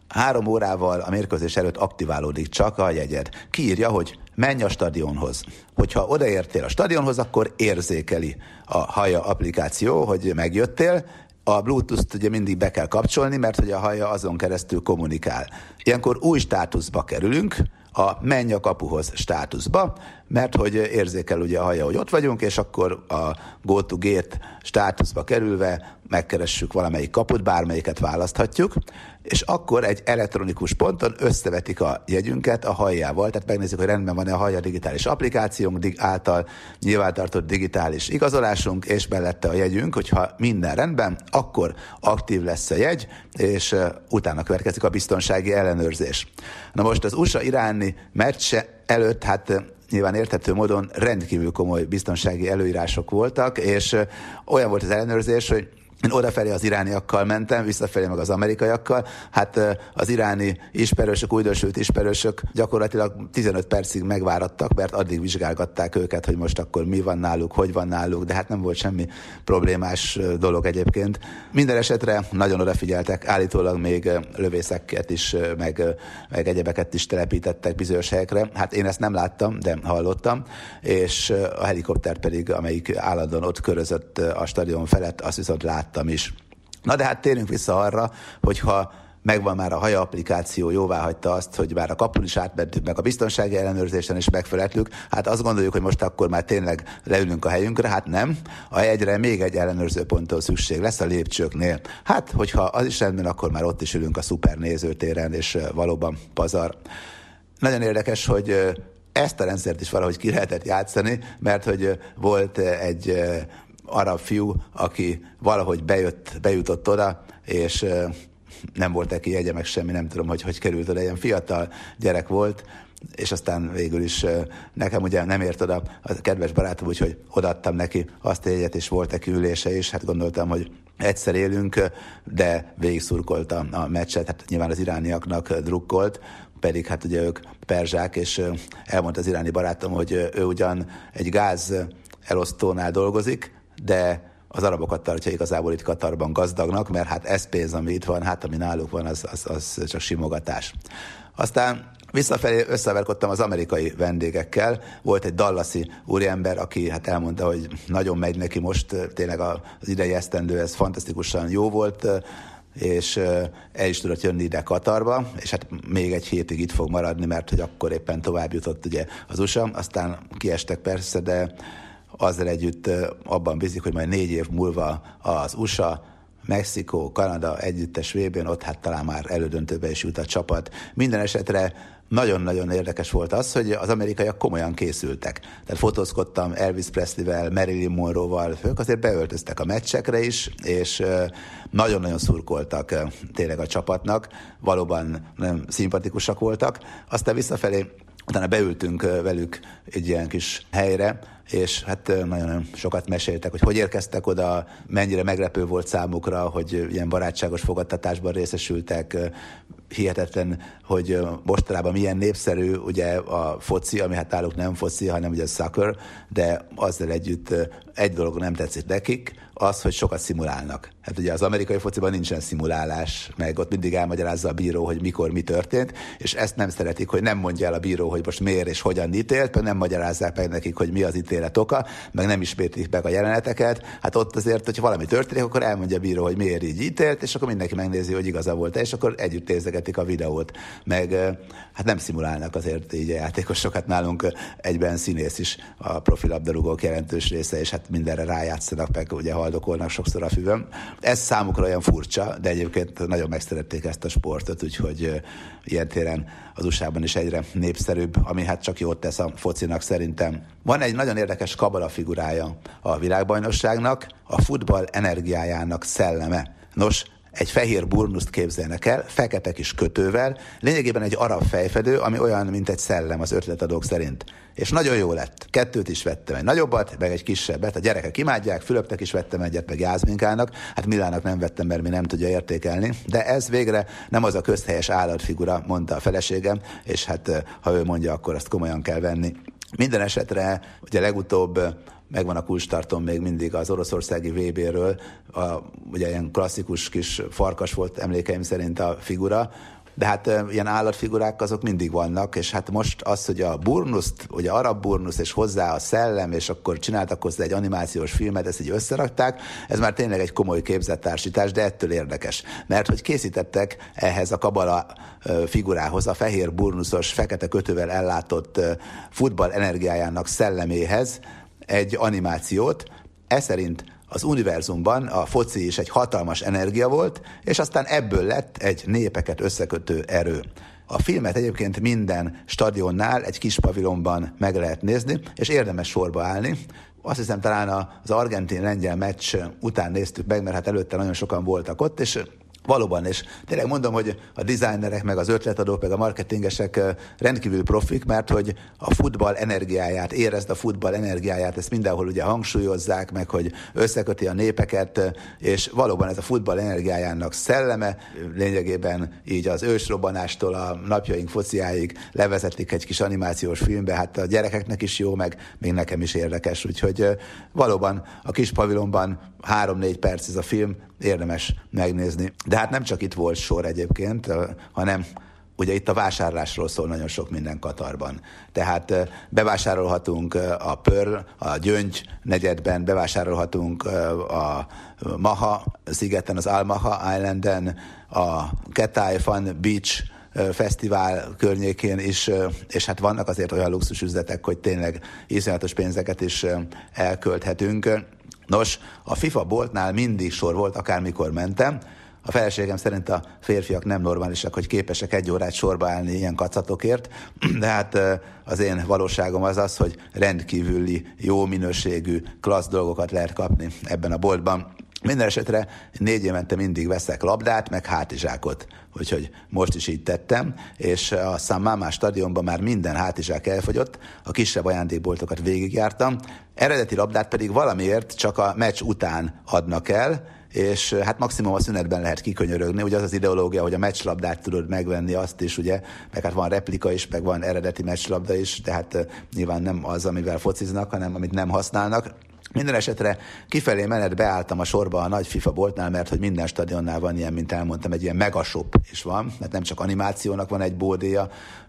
három órával a mérkőzés előtt aktiválódik csak a jegyed. Kiírja, hogy menj a stadionhoz. Hogyha odaértél a stadionhoz, akkor érzékeli a Hayya applikáció, hogy megjöttél. A Bluetooth-t ugye mindig be kell kapcsolni, mert hogy a Hayya azon keresztül kommunikál. Ilyenkor új státuszba kerülünk, a menj a kapuhoz státuszba, mert hogy érzékel ugye a Hayya, hogy ott vagyunk, és akkor a go to gate státuszba kerülve megkeressük valamelyik kaput, bármelyiket választhatjuk, és akkor egy elektronikus ponton összevetik a jegyünket a Hayyával, tehát megnézzük, hogy rendben van-e a Hayya digitális applikációnk, által nyilvántartott digitális igazolásunk, és mellette a jegyünk, hogyha minden rendben, akkor aktív lesz a jegy, és utána következik a biztonsági ellenőrzés. Na most az u es á-iráni meccse előtt, hát nyilván érthető módon rendkívül komoly biztonsági előírások voltak, és olyan volt az ellenőrzés, hogy én odafelé az irániakkal mentem, visszafelé meg az amerikaiakkal. Hát az iráni ismerősök, újdonsült ismerősök gyakorlatilag tizenöt percig megvárattak, mert addig vizsgálgatták őket, hogy most akkor mi van náluk, hogy van náluk, de hát nem volt semmi problémás dolog egyébként. Minden esetre nagyon odafigyeltek, állítólag még lövészeket is, meg, meg egyebeket is telepítettek bizonyos helyekre. Hát én ezt nem láttam, de hallottam, és a helikopter pedig, amelyik állandóan ott körözött a stadion felett, azt viszont láttam is. Na de hát térünk vissza arra, hogyha megvan már a Hayya applikáció, jóvá hagyta azt, hogy már a kapun is átmentünk, meg a biztonsági ellenőrzésen is megfeleltük, hát azt gondoljuk, hogy most akkor már tényleg leülünk a helyünkre, hát nem. A jegyre még egy ellenőrzőponttól szükség lesz a lépcsőknél. Hát, hogyha az is rendben, akkor már ott is ülünk a szuper nézőtéren, és valóban pazar. Nagyon érdekes, hogy ezt a rendszert is valahogy ki lehetett játszani, mert hogy volt egy arab fiú, aki valahogy bejött, bejutott oda, és nem volt neki jegye, meg semmi, nem tudom, hogy hogy került oda, ilyen fiatal gyerek volt, és aztán végül is nekem ugye nem ért oda a kedves barátom, úgyhogy odaadtam neki azt a jegyet, és volt neki ülése is, hát gondoltam, hogy egyszer élünk, de végig szurkolta a meccset, hát nyilván az irániaknak drukkolt, pedig hát ugye ők perzsák, és elmondta az iráni barátom, hogy ő ugyan egy gáz elosztónál dolgozik, de az arabokat tartja igazából itt Katarban gazdagnak, mert hát ez pénz, ami itt van, hát ami náluk van, az, az, az csak simogatás. Aztán Visszafelé összeverkodtam az amerikai vendégekkel, volt egy dallasi úriember, aki hát elmondta, hogy nagyon megy neki most, tényleg az idei esztendő, ez fantasztikusan jó volt, és el is tudott jönni ide Katarba, és hát még egy hétig itt fog maradni, mert hogy akkor éppen tovább jutott ugye az u es á, aztán kiestek persze, de azzal együtt abban bízik, hogy majd négy év múlva az u es á, Mexikó, Kanada együttes vé bén, ott hát talán már elődöntőbe is jut a csapat. Minden esetre nagyon-nagyon érdekes volt az, hogy az amerikaiak komolyan készültek. Tehát fotózkodtam Elvis Presley-vel, Marilyn Monroe-val, ők azért beöltöztek a meccsekre is, és nagyon-nagyon szurkoltak tényleg a csapatnak, valóban nem szimpatikusak voltak. Aztán visszafelé, utána beültünk velük egy ilyen kis helyre, és hát nagyon sokat meséltek, hogy hogy érkeztek oda, mennyire meglepő volt számukra, hogy ilyen barátságos fogadtatásban részesültek, hihetetlen, hogy mostanában milyen népszerű ugye a foci, ami hát náluk nem foci, hanem ugye a soccer, de azzal együtt egy dolog nem tetszik nekik, az, hogy sokat szimulálnak. Hát ugye az amerikai fociban nincsen szimulálás, meg ott mindig elmagyarázza a bíró, hogy mikor mi történt, és ezt nem szeretik, hogy nem mondja el a bíró, hogy most miért és hogyan ítélt, nem magyarázzák meg nekik, hogy mi az ítélet oka, meg nem ismétlik meg a jeleneteket. Hát ott azért, hogyha valami történik, akkor elmondja a bíró, hogy miért így ítélt, és akkor mindenki megnézi, hogy igaza volt, és akkor együtt nézegetik a videót. Meg hát nem szimulálnak azért így a játékosokat, nálunk egyben színész is a profilabdarúgók jelentős része, és hát mindenre rájátszanak, meg ugye haldokolnak sokszor a füvön. Ez számukra olyan furcsa, de egyébként nagyon megszerették ezt a sportot, úgyhogy ilyen téren az u es á-ban is egyre népszerűbb, ami hát csak jót tesz a focinak szerintem. Van egy nagyon érdekes kabala figurája a világbajnokságnak, a futball energiájának szelleme. Nos, egy fehér burnuszt képzelnek el, fekete kis kötővel, lényegében egy arab fejfedő, ami olyan, mint egy szellem az ötletadók szerint. És nagyon jó lett. Kettőt is vettem, egy nagyobbat, meg egy kisebbet. A gyerekek imádják, Fülöpnek is vettem egyet, meg Jászminkának. Hát Milának nem vettem, mert mi nem tudja értékelni. De ez végre nem az a közhelyes állatfigura, mondta a feleségem, és hát ha ő mondja, akkor azt komolyan kell venni. Minden esetre, ugye legutóbb megvan a kulcstartom még mindig az oroszországi vé béről, a, ugye ilyen klasszikus kis farkas volt emlékeim szerint a figura, de hát ilyen állatfigurák azok mindig vannak, és hát most az, hogy a burnuszt, ugye arab burnusz, és hozzá a szellem, és akkor csináltak hozzá egy animációs filmet, ezt így összerakták, ez már tényleg egy komoly képzettársítás, de ettől érdekes. Mert hogy készítettek ehhez a kabala figurához, a fehér burnuszos, fekete kötővel ellátott futball energiájának szelleméhez egy animációt, ez szerint az univerzumban a foci is egy hatalmas energia volt, és aztán ebből lett egy népeket összekötő erő. A filmet egyébként minden stadionnál, egy kis pavilonban meg lehet nézni, és érdemes sorba állni. Azt hiszem talán az argentin-lengyel meccs után néztük meg, mert hát előtte nagyon sokan voltak ott, és valóban, és tényleg mondom, hogy a designerek, meg az ötletadók, meg a marketingesek rendkívül profik, mert hogy a futball energiáját, érezd a futball energiáját, ezt mindenhol ugye hangsúlyozzák, meg hogy összeköti a népeket, és valóban ez a futball energiájának szelleme, lényegében így az ősrobbanástól a napjaink fociáig levezetik egy kis animációs filmbe, hát a gyerekeknek is jó, meg még nekem is érdekes, úgyhogy valóban a kis pavilonban három-négy perc ez a film, érdemes megnézni. De hát nem csak itt volt sor egyébként, hanem ugye itt a vásárlásról szól nagyon sok minden Katarban. Tehát bevásárolhatunk a Pearl, a Gyöngy negyedben, bevásárolhatunk a Maha szigeten, az Almaha Islanden, a Ketáj Beach fesztivál környékén is, és hát vannak azért olyan luxus üzletek, hogy tényleg iszonyatos pénzeket is elkölthetünk. Nos, a FIFA boltnál mindig sor volt, akármikor mentem. A feleségem szerint a férfiak nem normálisak, hogy képesek egy órát sorba állni ilyen kacatokért, de hát az én valóságom az az, hogy rendkívüli, jó minőségű, klassz dolgokat lehet kapni ebben a boltban. Minden esetre négy évente mindig veszek labdát, meg hátizsákot, úgyhogy most is így tettem, és a Thumama stadionban már minden hátizsák elfogyott, a kisebb ajándékboltokat végigjártam, eredeti labdát pedig valamiért csak a meccs után adnak el, és hát maximum a szünetben lehet kikönyörögni, ugye az az ideológia, hogy a meccslabdát tudod megvenni, azt is ugye, meg hát van replika is, meg van eredeti meccslabda is, tehát nyilván nem az, amivel fociznak, hanem amit nem használnak. Minden esetre kifelé menet beálltam a sorba a nagy FIFA boltnál, mert hogy minden stadionnál van ilyen, mint elmondtam, egy ilyen megashop is van, mert nem csak animációnak van egy bódéja,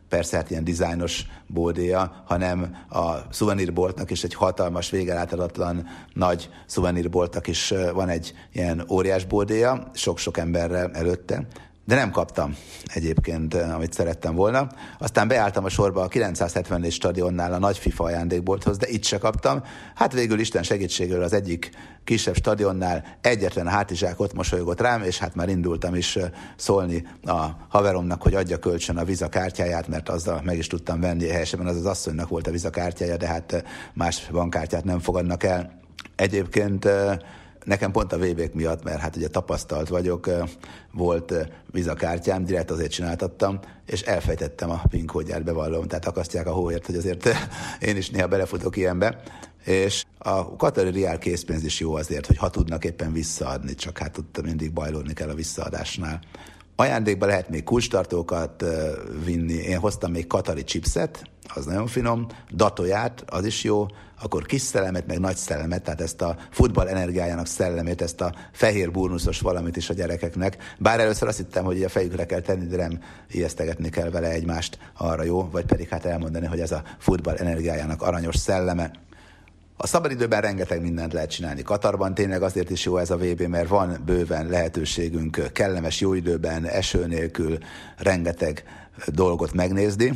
persze hát ilyen dizájnos bódéja, hanem a szuvenírboltnak is egy hatalmas, végeláthatatlan nagy szuvenírboltnak is van egy ilyen óriás bódéja, sok-sok emberrel előtte. De nem kaptam egyébként, amit szerettem volna. Aztán beálltam a sorba a kilencszázhetvennégyes stadionnál a nagy FIFA ajándékbolthoz, de itt se kaptam. Hát végül Isten segítségével az egyik kisebb stadionnál egyetlen hátizsák ott mosolyogott rám, és hát már indultam is szólni a haveromnak, hogy adja kölcsön a Visa kártyáját, mert azzal meg is tudtam venni, helyesebben az az asszonynak volt a Visa kártyája, de hát más bankkártyát nem fogadnak el. Egyébként nekem pont a vé bék miatt, mert hát ugye tapasztalt vagyok, volt vizakártyám, direkt azért csináltattam, és elfejtettem a pin kódját, bevallom, tehát akasztják a hóért, hogy azért én is néha belefutok ilyenbe. És a katari riál készpénz is jó azért, hogy ha tudnak éppen visszaadni, csak hát ott mindig bajlódni kell a visszaadásnál. Ajándékba lehet még kulcstartókat vinni, én hoztam még katari chipset, az nagyon finom, datóját, az is jó, akkor kis szellemet, meg nagy szellemet, tehát ezt a futball energiájának szellemét, ezt a fehér burnuszos valamit is a gyerekeknek. Bár először azt hittem, hogy a fejükre kell tenni, de nem, ijesztegetni kell vele egymást, arra jó, vagy pedig hát elmondani, hogy ez a futball energiájának aranyos szelleme. A szabadidőben rengeteg mindent lehet csinálni Katarban, tényleg azért is jó ez a vé bé, mert van bőven lehetőségünk kellemes jó időben, eső nélkül rengeteg dolgot megnézni.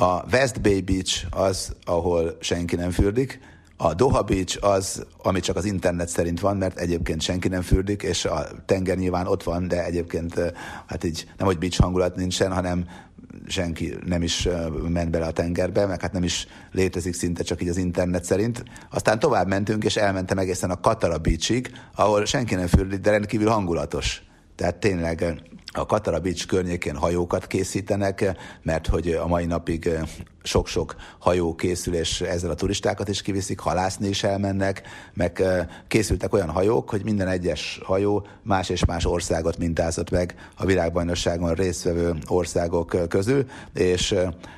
A Ketáj Beach az, ahol senki nem fürdik, a Doha Beach az, ami csak az internet szerint van, mert egyébként senki nem fürdik, és a tenger nyilván ott van, de egyébként hát így nem, hogy beach hangulat nincsen, hanem senki nem is ment bele a tengerbe, meg hát nem is létezik szinte, csak így az internet szerint. Aztán tovább mentünk, és elmentem egészen a Katara Beachig, ahol senki nem fürdik, de rendkívül hangulatos. Tehát tényleg a Katara Beach környékén hajókat készítenek, mert hogy a mai napig sok-sok hajó készül, és ezzel a turistákat is kiviszik, halászni is elmennek, meg készültek olyan hajók, hogy minden egyes hajó más és más országot mintázott meg a világbajnokságon résztvevő országok közül, és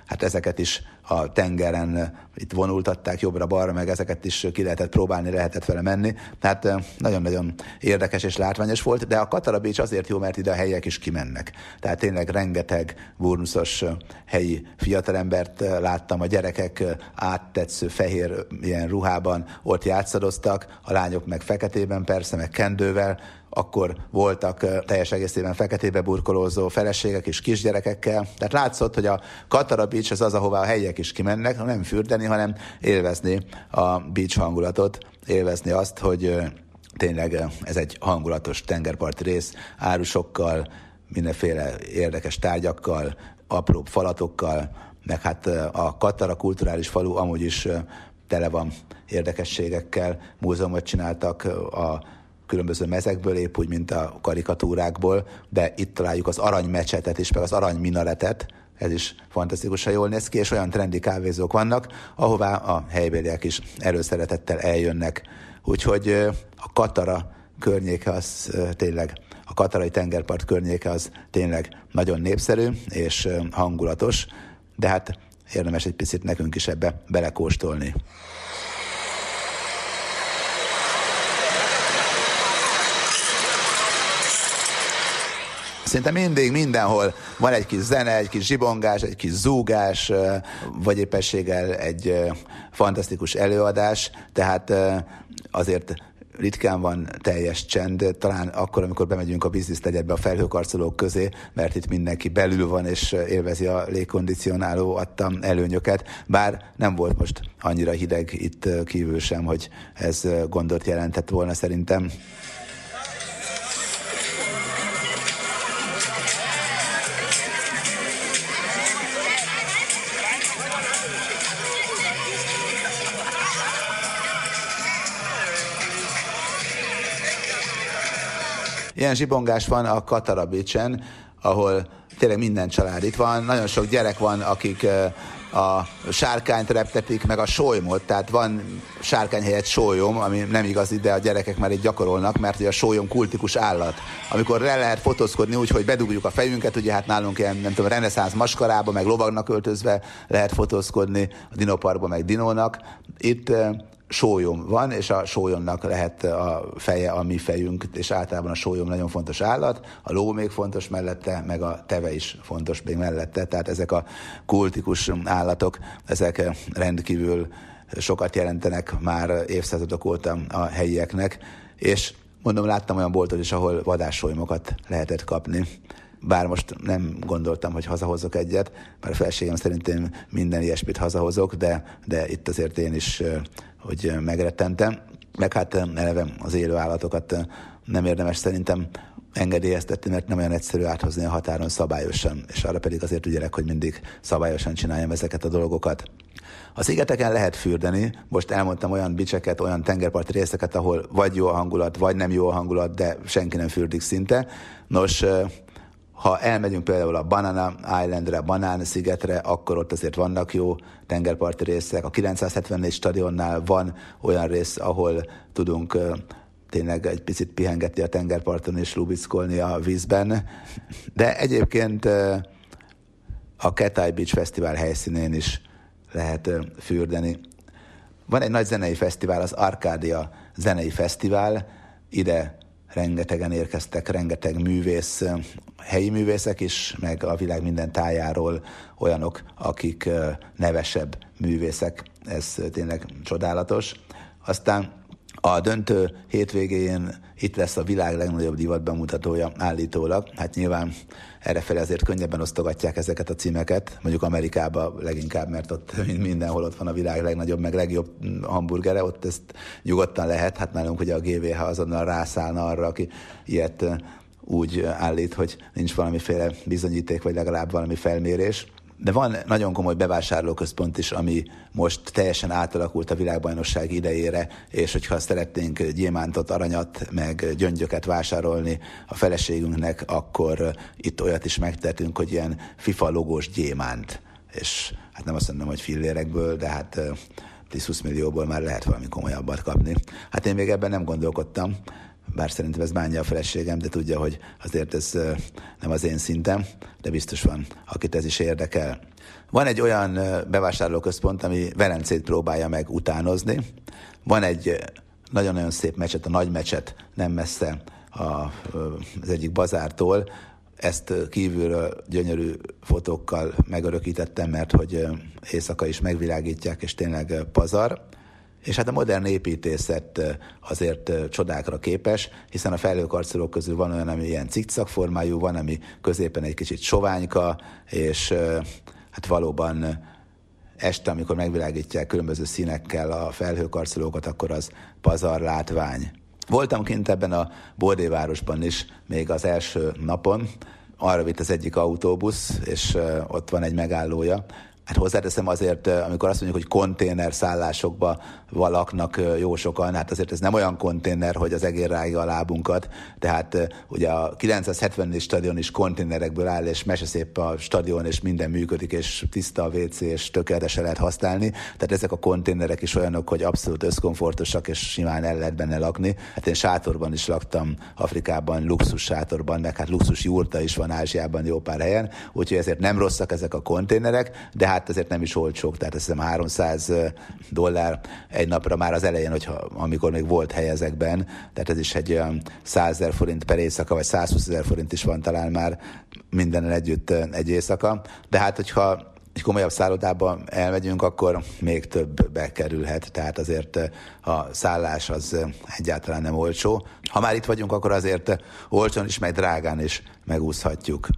hát ezeket is a tengeren itt vonultatták jobbra-balra, meg ezeket is ki lehetett próbálni, lehetett vele menni. Tehát nagyon-nagyon érdekes és látványos volt, de a Katara Beach azért jó, mert ide a helyiek is kimennek. Tehát tényleg rengeteg burnuszos helyi fiatalembert láttam, a gyerekek áttetsző fehér ilyen ruhában ott játszadoztak, a lányok meg feketében persze, meg kendővel, akkor voltak teljes egészében feketébe burkolózó feleségek és kisgyerekekkel. Tehát látszott, hogy a Katara Beach az az, ahová a helyiek is kimennek, nem fürdeni, hanem élvezni a beach hangulatot, élvezni azt, hogy tényleg ez egy hangulatos tengerparti rész, árusokkal, mindenféle érdekes tárgyakkal, apróbb falatokkal, meg hát a Katara kulturális falu amúgy is tele van érdekességekkel, múzeumot csináltak a különböző mezekből, épp úgy, mint a karikatúrákból, de itt találjuk az aranymecsetet is, meg az aranyminaretet, ez is fantasztikusan jól néz ki, és olyan trendi kávézók vannak, ahová a helybéliek is erőszeretettel eljönnek. Úgyhogy a Katara környéke az tényleg, a katarai tengerpart környéke az tényleg nagyon népszerű és hangulatos, de hát érdemes egy picit nekünk is ebbe belekóstolni. Szinte mindig, mindenhol van egy kis zene, egy kis zsibongás, egy kis zúgás, vagy éppességgel egy fantasztikus előadás, tehát azért ritkán van teljes csend, talán akkor, amikor bemegyünk a biznisztegyedbe a felhőkarcolók közé, mert itt mindenki belül van, és élvezi a légkondicionáló adtam előnyöket, bár nem volt most annyira hideg itt kívül sem, hogy ez gondot jelentett volna szerintem. Ilyen zsibongás van a Katara Beach-en, ahol tényleg minden család itt van. Nagyon sok gyerek van, akik a sárkányt reptetik, meg a sólymot. Tehát van sárkány helyett sólyom, ami nem igaz, de a gyerekek már itt gyakorolnak, mert a sólyom kultikus állat. Amikor le lehet fotózkodni úgy, hogy bedugjuk a fejünket, ugye hát nálunk ilyen, nem tudom, reneszánsz maskarába, meg lovagnak öltözve lehet fotózkodni, a dinoparkban meg dinónak. Itt sólyom van, és a sólyomnak lehet a feje a mi fejünk, és általában a sólyom nagyon fontos állat, a ló még fontos mellette, meg a teve is fontos még mellette, tehát ezek a kultikus állatok, ezek rendkívül sokat jelentenek már évszázadok óta a helyieknek, és mondom, láttam olyan boltot is, ahol vadássólymokat lehetett kapni. Bár most nem gondoltam, hogy hazahozok egyet, mert a felségem szerint én minden ilyesmit hazahozok, de, de itt azért én is, hogy megrettentem. Meg hát eleve az élő állatokat nem érdemes szerintem engedélyeztetni, mert nem olyan egyszerű áthozni a határon szabályosan, és arra pedig azért ügyelek, hogy mindig szabályosan csináljam ezeket a dolgokat. A szigeteken lehet fürdeni, most elmondtam olyan bicseket, olyan tengerparti részeket, ahol vagy jó a hangulat, vagy nem jó a hangulat, de senki nem fürdik szinte. Nos, ha elmegyünk például a Banana Islandre, a Banán szigetre, akkor ott azért vannak jó tengerparti részek. A kilencszázhetvennégy stadionnál van olyan rész, ahol tudunk tényleg egy picit pihengetni a tengerparton és lubickolni a vízben. De egyébként a Ketáj Beach Fesztivál helyszínén is lehet fürdeni. Van egy nagy zenei fesztivál, az Arkádia Zenei Fesztivál. Ide rengetegen érkeztek, rengeteg művész, helyi művészek is, meg a világ minden tájáról olyanok, akik nevesebb művészek. Ez tényleg csodálatos. Aztán a döntő hétvégén itt lesz a világ legnagyobb divatbemutatója állítólag. Hát nyilván errefelé azért könnyebben osztogatják ezeket a címeket, mondjuk Amerikában leginkább, mert ott mindenhol ott van a világ legnagyobb, meg legjobb hamburgere, ott ezt nyugodtan lehet. Hát nálunk ugye a gé vé há azonnal rászállna arra, aki ilyet úgy állít, hogy nincs valamiféle bizonyíték, vagy legalább valami felmérés. De van nagyon komoly bevásárlóközpont is, ami most teljesen átalakult a világbajnokság idejére, és hogyha szeretnénk gyémántot, aranyat, meg gyöngyöket vásárolni a feleségünknek, akkor itt olyat is megtettünk, hogy ilyen FIFA logós gyémánt. És hát nem azt mondom, hogy fillérekből, de hát tíz-húsz millióból már lehet valami komolyabbat kapni. Hát én még ebben nem gondolkodtam, bár szerintem ez bánja a feleségem, de tudja, hogy azért ez nem az én szintem, de biztos van, akit ez is érdekel. Van egy olyan bevásárlóközpont, ami Velencét próbálja meg utánozni. Van egy nagyon-nagyon szép mecset, a Nagy Mecset, nem messze a, az egyik bazártól. Ezt kívülről gyönyörű fotókkal megörökítettem, mert hogy éjszaka is megvilágítják, és tényleg pazar. És hát a modern építészet azért csodákra képes, hiszen a felhőkarcolók közül van olyan, ami ilyen cikcak formájú, van, ami középen egy kicsit soványka, és hát valóban este, amikor megvilágítják különböző színekkel a felhőkarcolókat, akkor az pazar látvány. Voltam kint ebben a Bódévárosban is még az első napon, arra vitt az egyik autóbusz, és ott van egy megállója. Hát hozzáteszem azért, amikor azt mondjuk, hogy konténer szállásokba valaknak jó sokan, hát azért ez nem olyan konténer, hogy az egér rágja a lábunkat, tehát ugye a kilencszázhetvennégy stadion is konténerekből áll, és meseszép a stadion, és minden működik, és tiszta a vé cé, és tökéletesen lehet használni, tehát ezek a konténerek is olyanok, hogy abszolút összkomfortosak, és simán el lehet benne lakni. Hát én sátorban is laktam Afrikában, luxus sátorban, meg hát luxus jurta is van Ázsiában jó pár helyen, úgyhogy ezért nem rosszak ezek a konténerek, de hát azért nem is olcsók, tehát azt hiszem háromszáz dollár egy napra már az elején, hogyha, amikor még volt hely ezekben, tehát ez is egy olyan százezer forint per éjszaka, vagy százhúszezer forint is van talán már mindennel együtt egy éjszaka, de hát hogyha egy komolyabb szállodába elmegyünk, akkor még több bekerülhet, tehát azért a szállás az egyáltalán nem olcsó. Ha már itt vagyunk, akkor azért olcsón is, meg drágán is megúszhatjuk.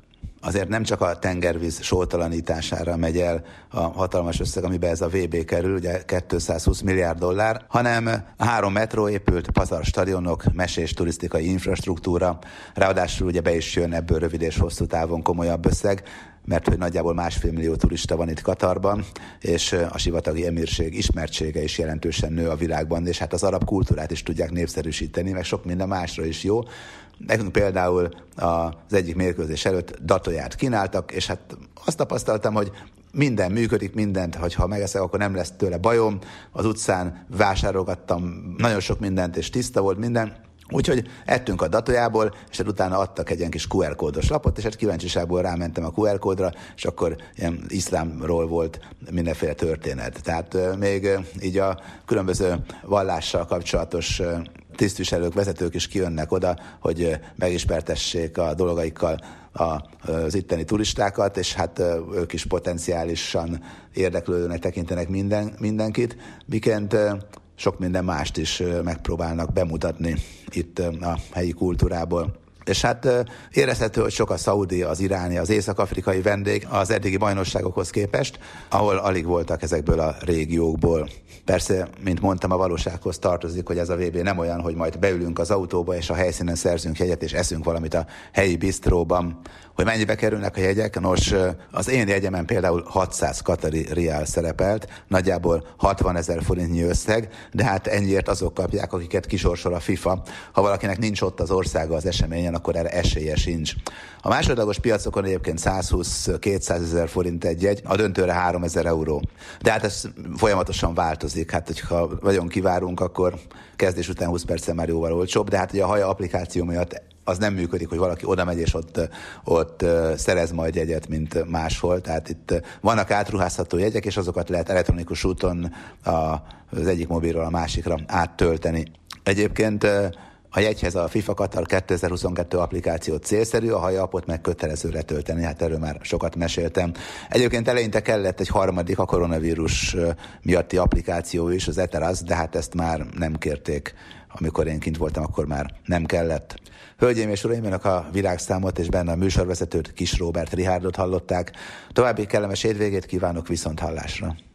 Azért nem csak a tengervíz sótalanítására megy el a hatalmas összeg, amiben ez a vé bé kerül, ugye kétszázhúsz milliárd dollár, hanem három metró épült, pazar stadionok, mesés turisztikai infrastruktúra, ráadásul ugye be is jön ebből rövid és hosszú távon komolyabb összeg, mert hogy nagyjából másfél millió turista van itt Katarban, és a sivatagi emírség ismertsége is jelentősen nő a világban, és hát az arab kultúrát is tudják népszerűsíteni, meg sok minden másra is jó. Nekünk például az egyik mérkőzés előtt datóját kínáltak, és hát azt tapasztaltam, hogy minden működik, mindent, hogyha megeszek, akkor nem lesz tőle bajom. Az utcán vásárolgattam nagyon sok mindent, és tiszta volt minden. Úgyhogy ettünk a datójából, és utána adtak egy ilyen kis kú er kódos lapot, és hát kíváncsiságból rámentem a kú er kódra, és akkor ilyen iszlámról volt mindenféle történet. Tehát még így a különböző vallással kapcsolatos tisztviselők, vezetők is kijönnek oda, hogy megismertessék a dolgaikkal az itteni turistákat, és hát ők is potenciálisan érdeklődőnek tekintenek minden, mindenkit, miként sok minden mást is megpróbálnak bemutatni itt a helyi kultúrából. És hát érezhető, hogy sok a szaudi, az iráni, az észak-afrikai vendég az eddigi bajnokságokhoz képest, ahol alig voltak ezekből a régiókból. Persze, mint mondtam, a valósághoz tartozik, hogy ez a vé bé nem olyan, hogy majd beülünk az autóba, és a helyszínen szerzünk jegyet, és eszünk valamit a helyi bisztróban. Hogy mennyibe kerülnek a jegyek? Nos, az én jegyemen például hatszáz katari riál szerepelt, nagyjából hatvanezer forintnyi összeg, de hát ennyiért azok kapják, akiket kisorsol a FIFA. Ha valakinek nincs ott az országa az eseményen, akkor erre esélye sincs. A másodlagos piacokon egyébként százhúsz-kétszázezer forint egy jegy, a döntőre háromezer euró. De hát ez folyamatosan változik, hát hogyha nagyon kivárunk, akkor kezdés után húsz perccel már jóval olcsóbb, de hát ugye a Hayya applikáció miatt az nem működik, hogy valaki oda megy és ott, ott szerez majd jegyet, mint máshol. Tehát itt vannak átruházható jegyek, és azokat lehet elektronikus úton az egyik mobilról a másikra áttölteni. Egyébként a jegyhez a FIFA Katar kétezer-huszonkettő applikációt célszerű, a Hayya appot meg kötelezőre tölteni, hát erről már sokat meséltem. Egyébként eleinte kellett egy harmadik, a koronavírus miatti applikáció is, az Eteraz, de hát ezt már nem kérték. Amikor én kint voltam, akkor már nem kellett. Hölgyeim és uraim, önök a világszámot és benne a műsorvezetőt, Kis Róbert Rihárdot hallották. További kellemes hétvégét kívánok, viszont hallásra!